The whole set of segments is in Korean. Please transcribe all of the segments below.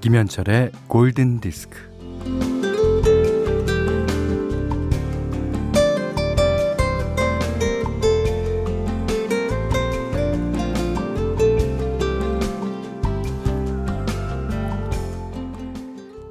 김현철의 골든디스크.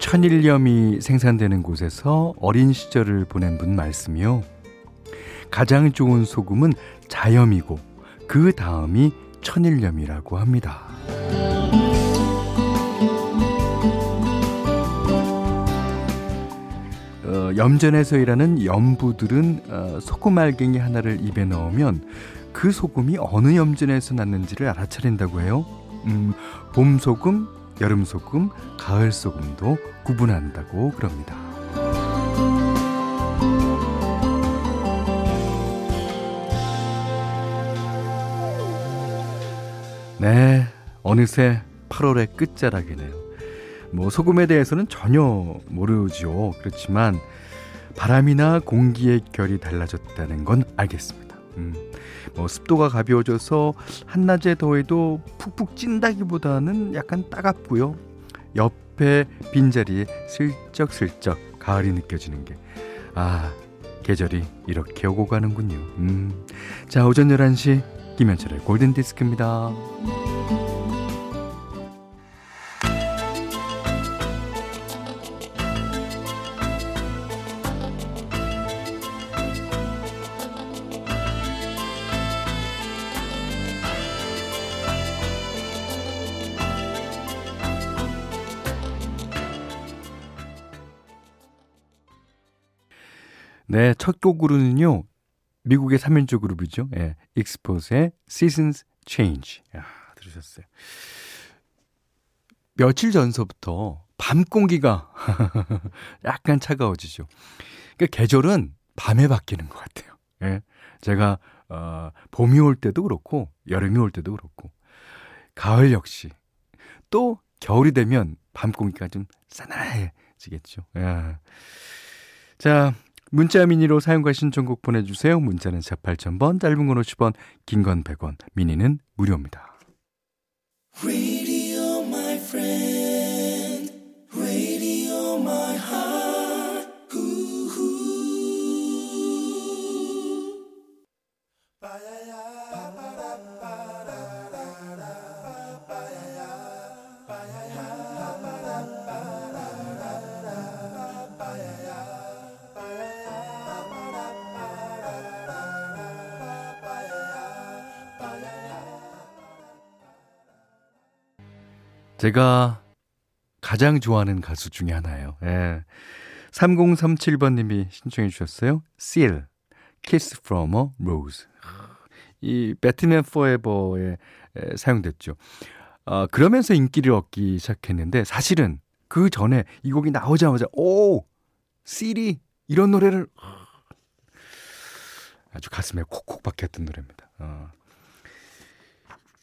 천일염이 생산되는 곳에서 어린 시절을 보낸 분 말씀이요. 가장 좋은 소금은 자염이고 그 다음이 천일염이라고 합니다. 염전에서 일하는 염부들은 소금 알갱이 하나를 입에 넣으면 그 소금이 어느 염전에서 났는지를 알아차린다고 해요. 봄 소금, 여름 소금, 가을 소금도 구분한다고 그럽니다. 네, 어느새 8월의 끝자락이네요. 뭐 소금에 대해서는 전혀 모르죠. 그렇지만 바람이나 공기의 결이 달라졌다는 건 알겠습니다. 뭐 습도가 가벼워져서 한낮의 더위도 푹푹 찐다기보다는 약간 따갑고요. 옆에 빈자리에 슬쩍슬쩍 가을이 느껴지는 게, 아, 계절이 이렇게 오고 가는군요. 자, 오전 11시 김현철의 골든디스크입니다. 네, 첫 곡으로는요, 미국의 3인조 그룹이죠. 예, 익스포스의 Seasons Change. 야, 들으셨어요. 며칠 전서부터 밤 공기가 약간 차가워지죠. 그러니까 계절은 밤에 바뀌는 것 같아요. 예, 제가 봄이 올 때도 그렇고 여름이 올 때도 그렇고 가을 역시 또 겨울이 되면 밤 공기가 좀 싸늘해지겠죠. 예. 자, 문자 미니로 사용과 신청곡 보내주세요. 문자는 48,000번, 짧은 건 50원, 긴 건 100원, 미니는 무료입니다. Radio my friend, radio my heart. 제가 가장 좋아하는 가수 중에 하나예요. 예. 3037번님이 신청해 주셨어요. Seal, Kiss from a Rose. 이 배트맨 포에버에 사용됐죠. 그러면서 인기를 얻기 시작했는데, 사실은 그 전에 이 곡이 나오자마자 오! Seal이 이런 노래를, 아주 가슴에 콕콕 박혔던 노래입니다.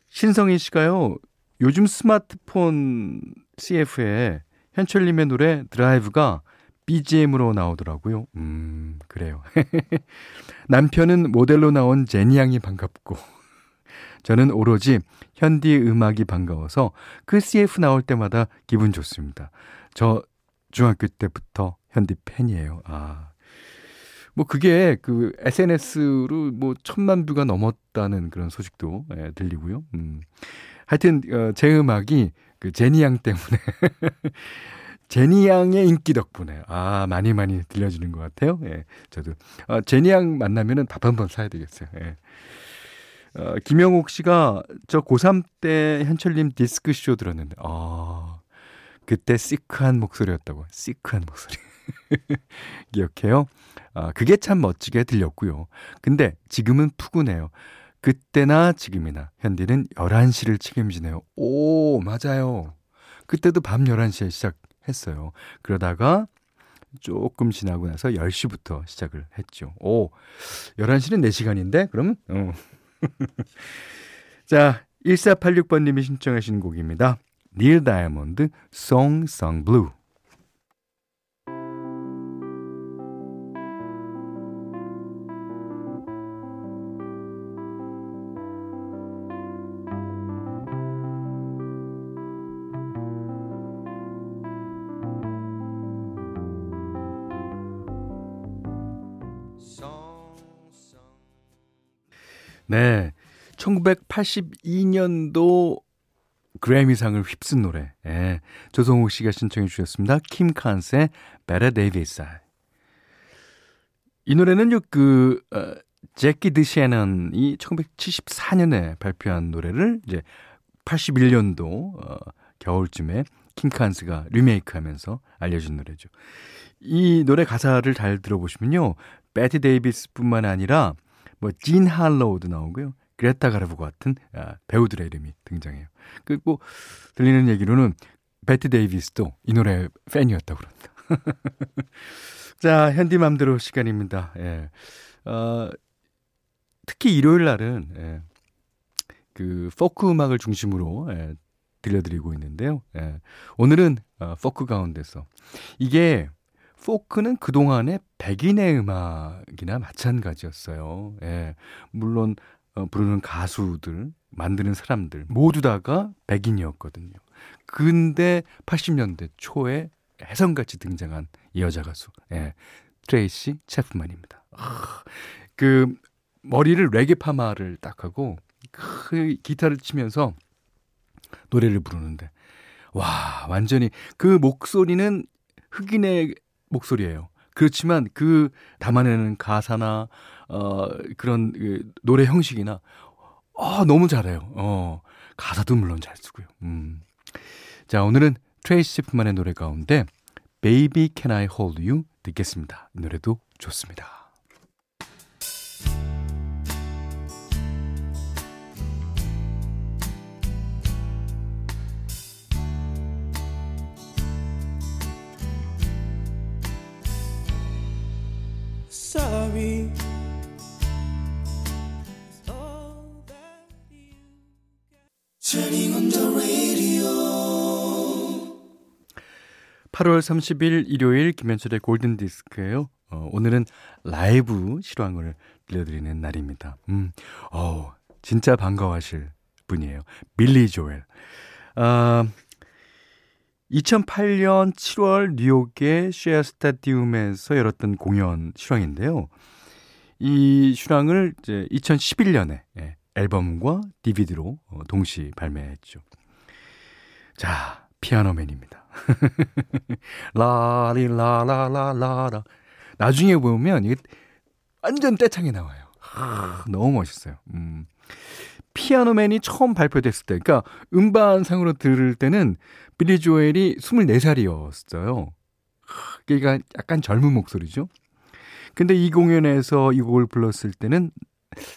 신성희 씨가요, 요즘 스마트폰 CF에 현철님의 노래 드라이브가 BGM으로 나오더라고요. 그래요. 남편은 모델로 나온 제니 양이 반갑고 저는 오로지 현디 음악이 반가워서 그 CF 나올 때마다 기분 좋습니다. 저 중학교 때부터 현디 팬이에요. 아, 뭐 그게 그 SNS로 뭐 1,000만 뷰가 넘었다는 그런 소식도 들리고요. 하여튼 제 음악이 그 제니 양 때문에 제니 양의 인기 덕분에 많이 많이 들려주는 것 같아요. 예, 저도 제니 양 만나면은 밥 한번 사야 되겠어요. 예. 김영옥 씨가 저 고3 때 현철님 디스크 쇼 들었는데, 그때 시크한 목소리였다고. 시크한 목소리 기억해요. 그게 참 멋지게 들렸고요. 근데 지금은 푸근해요. 그때나 지금이나 현디는 11시를 책임지네요. 오, 맞아요. 그때도 밤 11시에 시작했어요. 그러다가 조금 지나고 나서 10시부터 시작을 했죠. 오, 11시는 4시간인데 그러면? 자, 1486번님이 신청하신 곡입니다. 닐 다이아몬드, Song Blue. 네, 1982년도 그래미상을 휩쓴 노래. 네, 조성욱 씨가 신청해 주셨습니다. 킴칸스의 베티 데이비스. 이 노래는요, 제키 드새이 1974년에 발표한 노래를 이제 81년도 겨울쯤에 킹칸스가 리메이크하면서 알려진 노래죠. 이 노래 가사를 잘 들어보시면요, 베티 데이비스뿐만 아니라 뭐 진 할로우도 나오고요, 그레타 가르보 같은 배우들의 이름이 등장해요. 그리고 들리는 얘기로는 베티 데이비스도 이 노래의 팬이었다고 그런다. 자, 현디맘대로 시간입니다. 예. 특히 일요일 날은 그 포크 음악을 중심으로 들려드리고 있는데요. 오늘은 포크 가운데서, 이게 포크는 그동안의 백인의 음악이나 마찬가지였어요. 물론 부르는 가수들, 만드는 사람들 모두 다가 백인이었거든요. 근데 80년대 초에 혜성같이 등장한 이 여자 가수, 트레이시 채프만입니다. 그 머리를 레게 파마를 딱 하고 그 기타를 치면서 노래를 부르는데, 와, 완전히 그 목소리는 흑인의 목소리예요. 그렇지만 그 담아내는 가사나 그런 노래 형식이나 너무 잘해요. 가사도 물론 잘 쓰고요. 자, 오늘은 트레이시 채프만의 노래 가운데 Baby Can I Hold You 듣겠습니다. 이 노래도 좋습니다. Sorry. All that you got. Turning on the radio. 8월 30일 일요일 김현철의 골든디스크예요. 오늘은 라이브 실황을 들려드리는 날입니다. 진짜 반가워하실 분이에요. 빌리 조엘. 2008년 7월 뉴욕의 쉐어스타디움에서 열었던 공연 실황인데요. 이 실황을 이제 2011년에 앨범과 DVD로 동시 발매했죠. 자, 피아노맨입니다. 라리라라라라라. 나중에 보면 이게 완전 떼창이 나와요. 너무 멋있어요. 피아노맨이 처음 발표됐을 때, 그러니까 음반상으로 들을 때는 빌리 조엘이 24살이었어요. 그러니까 약간 젊은 목소리죠. 근데 이 공연에서 이 곡을 불렀을 때는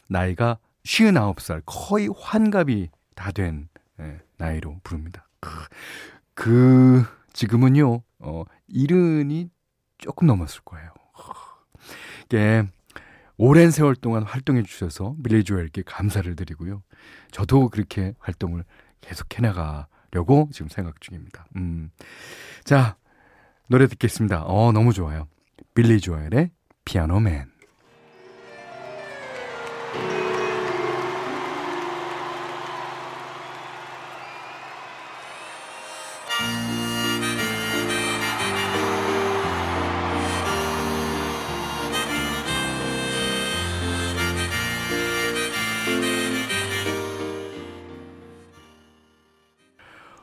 나이가 59살, 거의 환갑이 다 된 나이로 부릅니다. 지금은요, 70이 조금 넘었을 거예요. 이게 오랜 세월 동안 활동해 주셔서 빌리 조엘께 감사를 드리고요. 저도 그렇게 활동을 계속 해나가려고 지금 생각 중입니다. 자, 노래 듣겠습니다. 너무 좋아요. 빌리 조엘의 피아노맨.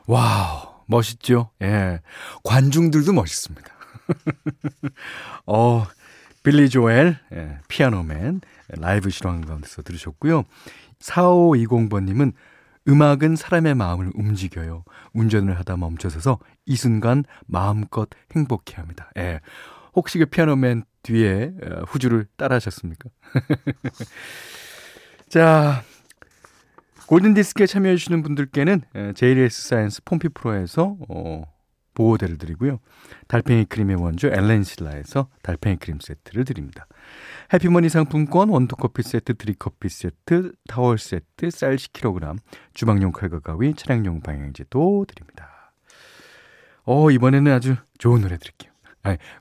와우, 멋있죠? 예. 관중들도 멋있습니다. 빌리 조엘, 피아노맨, 라이브 실황 가운데서 들으셨고요. 4520번님은 음악은 사람의 마음을 움직여요. 운전을 하다 멈춰서서 이 순간 마음껏 행복해 합니다. 예. 혹시 그 피아노맨 뒤에 후주를 따라 하셨습니까? 자, 골든디스크에 참여해주시는 분들께는 JLS 사이언스 폼피프로에서 보호대를 드리고요. 달팽이 크림의 원조 엘렌실라에서 달팽이 크림 세트를 드립니다. 해피머니 상품권, 원두커피 세트, 드립커피 세트, 타월 세트, 쌀 10kg, 주방용 칼과 가위, 차량용 방향제도 드립니다. 이번에는 아주 좋은 노래 드릴게요.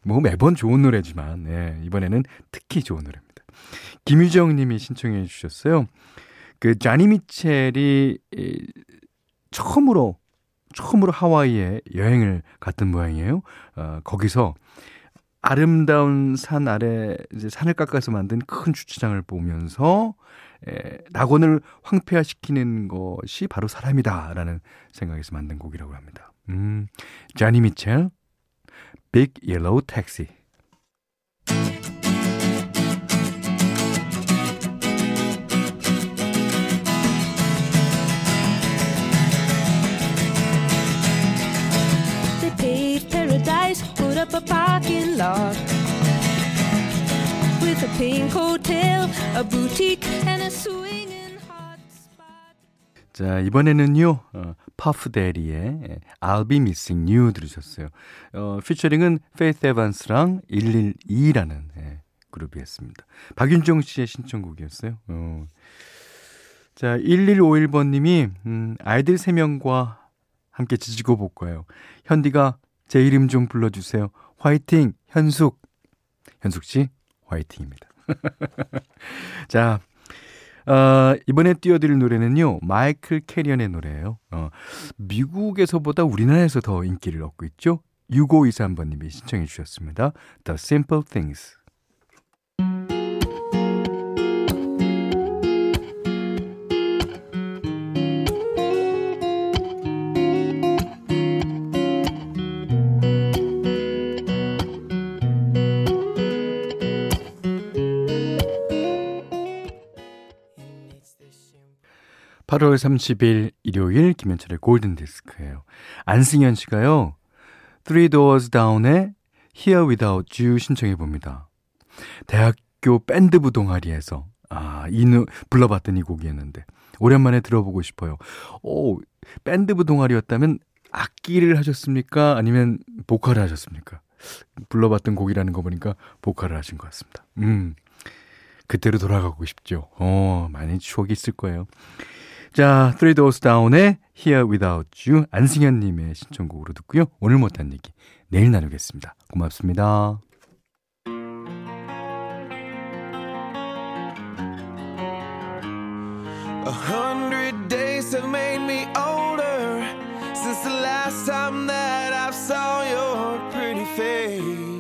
뭐 매번 좋은 노래지만 이번에는 특히 좋은 노래입니다. 김유정 님이 신청해 주셨어요. 쟈니 미첼이 처음으로 하와이에 여행을 갔던 모양이에요. 거기서 아름다운 산 아래, 이제 산을 깎아서 만든 큰 주차장을 보면서 낙원을 황폐화시키는 것이 바로 사람이다라는 생각에서 만든 곡이라고 합니다. 쟈니 미첼, Big Yellow Taxi. They paved paradise, put up a parking lot with a pink hotel, a boutique and a swinging hot spot. 자, 이번에는요. 퍼프데리의 I'll Be Missing You 들으셨어요. 피처링은 Faith Evans랑 112라는 그룹이었습니다. 박윤정 씨의 신청곡이었어요. 자, 1151번님이 아이들 3명과 함께 지지고 볼까요? 현디가 제 이름 좀 불러주세요. 화이팅! 현숙! 현숙 씨 화이팅입니다. 자, 이번에 띄워드릴 노래는요, 마이클 캐리언의 노래예요. 미국에서보다 우리나라에서 더 인기를 얻고 있죠. 6523번님이 신청해 주셨습니다. The Simple Things. 8월 30일 일요일 김현철의 골든디스크예요. 안승현 씨가요, Three Doors Down의 Here Without You 신청해 봅니다. 대학교 밴드부 동아리에서 불러봤던 이 곡이었는데 오랜만에 들어보고 싶어요. 밴드부 동아리였다면 악기를 하셨습니까? 아니면 보컬을 하셨습니까? 불러봤던 곡이라는 거 보니까 보컬을 하신 것 같습니다. 그때로 돌아가고 싶죠. 많이 추억이 있을 거예요. 자, Three Doors Down의 Here Without You, 안승현님의 신청곡으로 듣고요. 오늘 못한 얘기 내일 나누겠습니다. 고맙습니다. A hundred days have made me older since the last time that I saw your pretty face.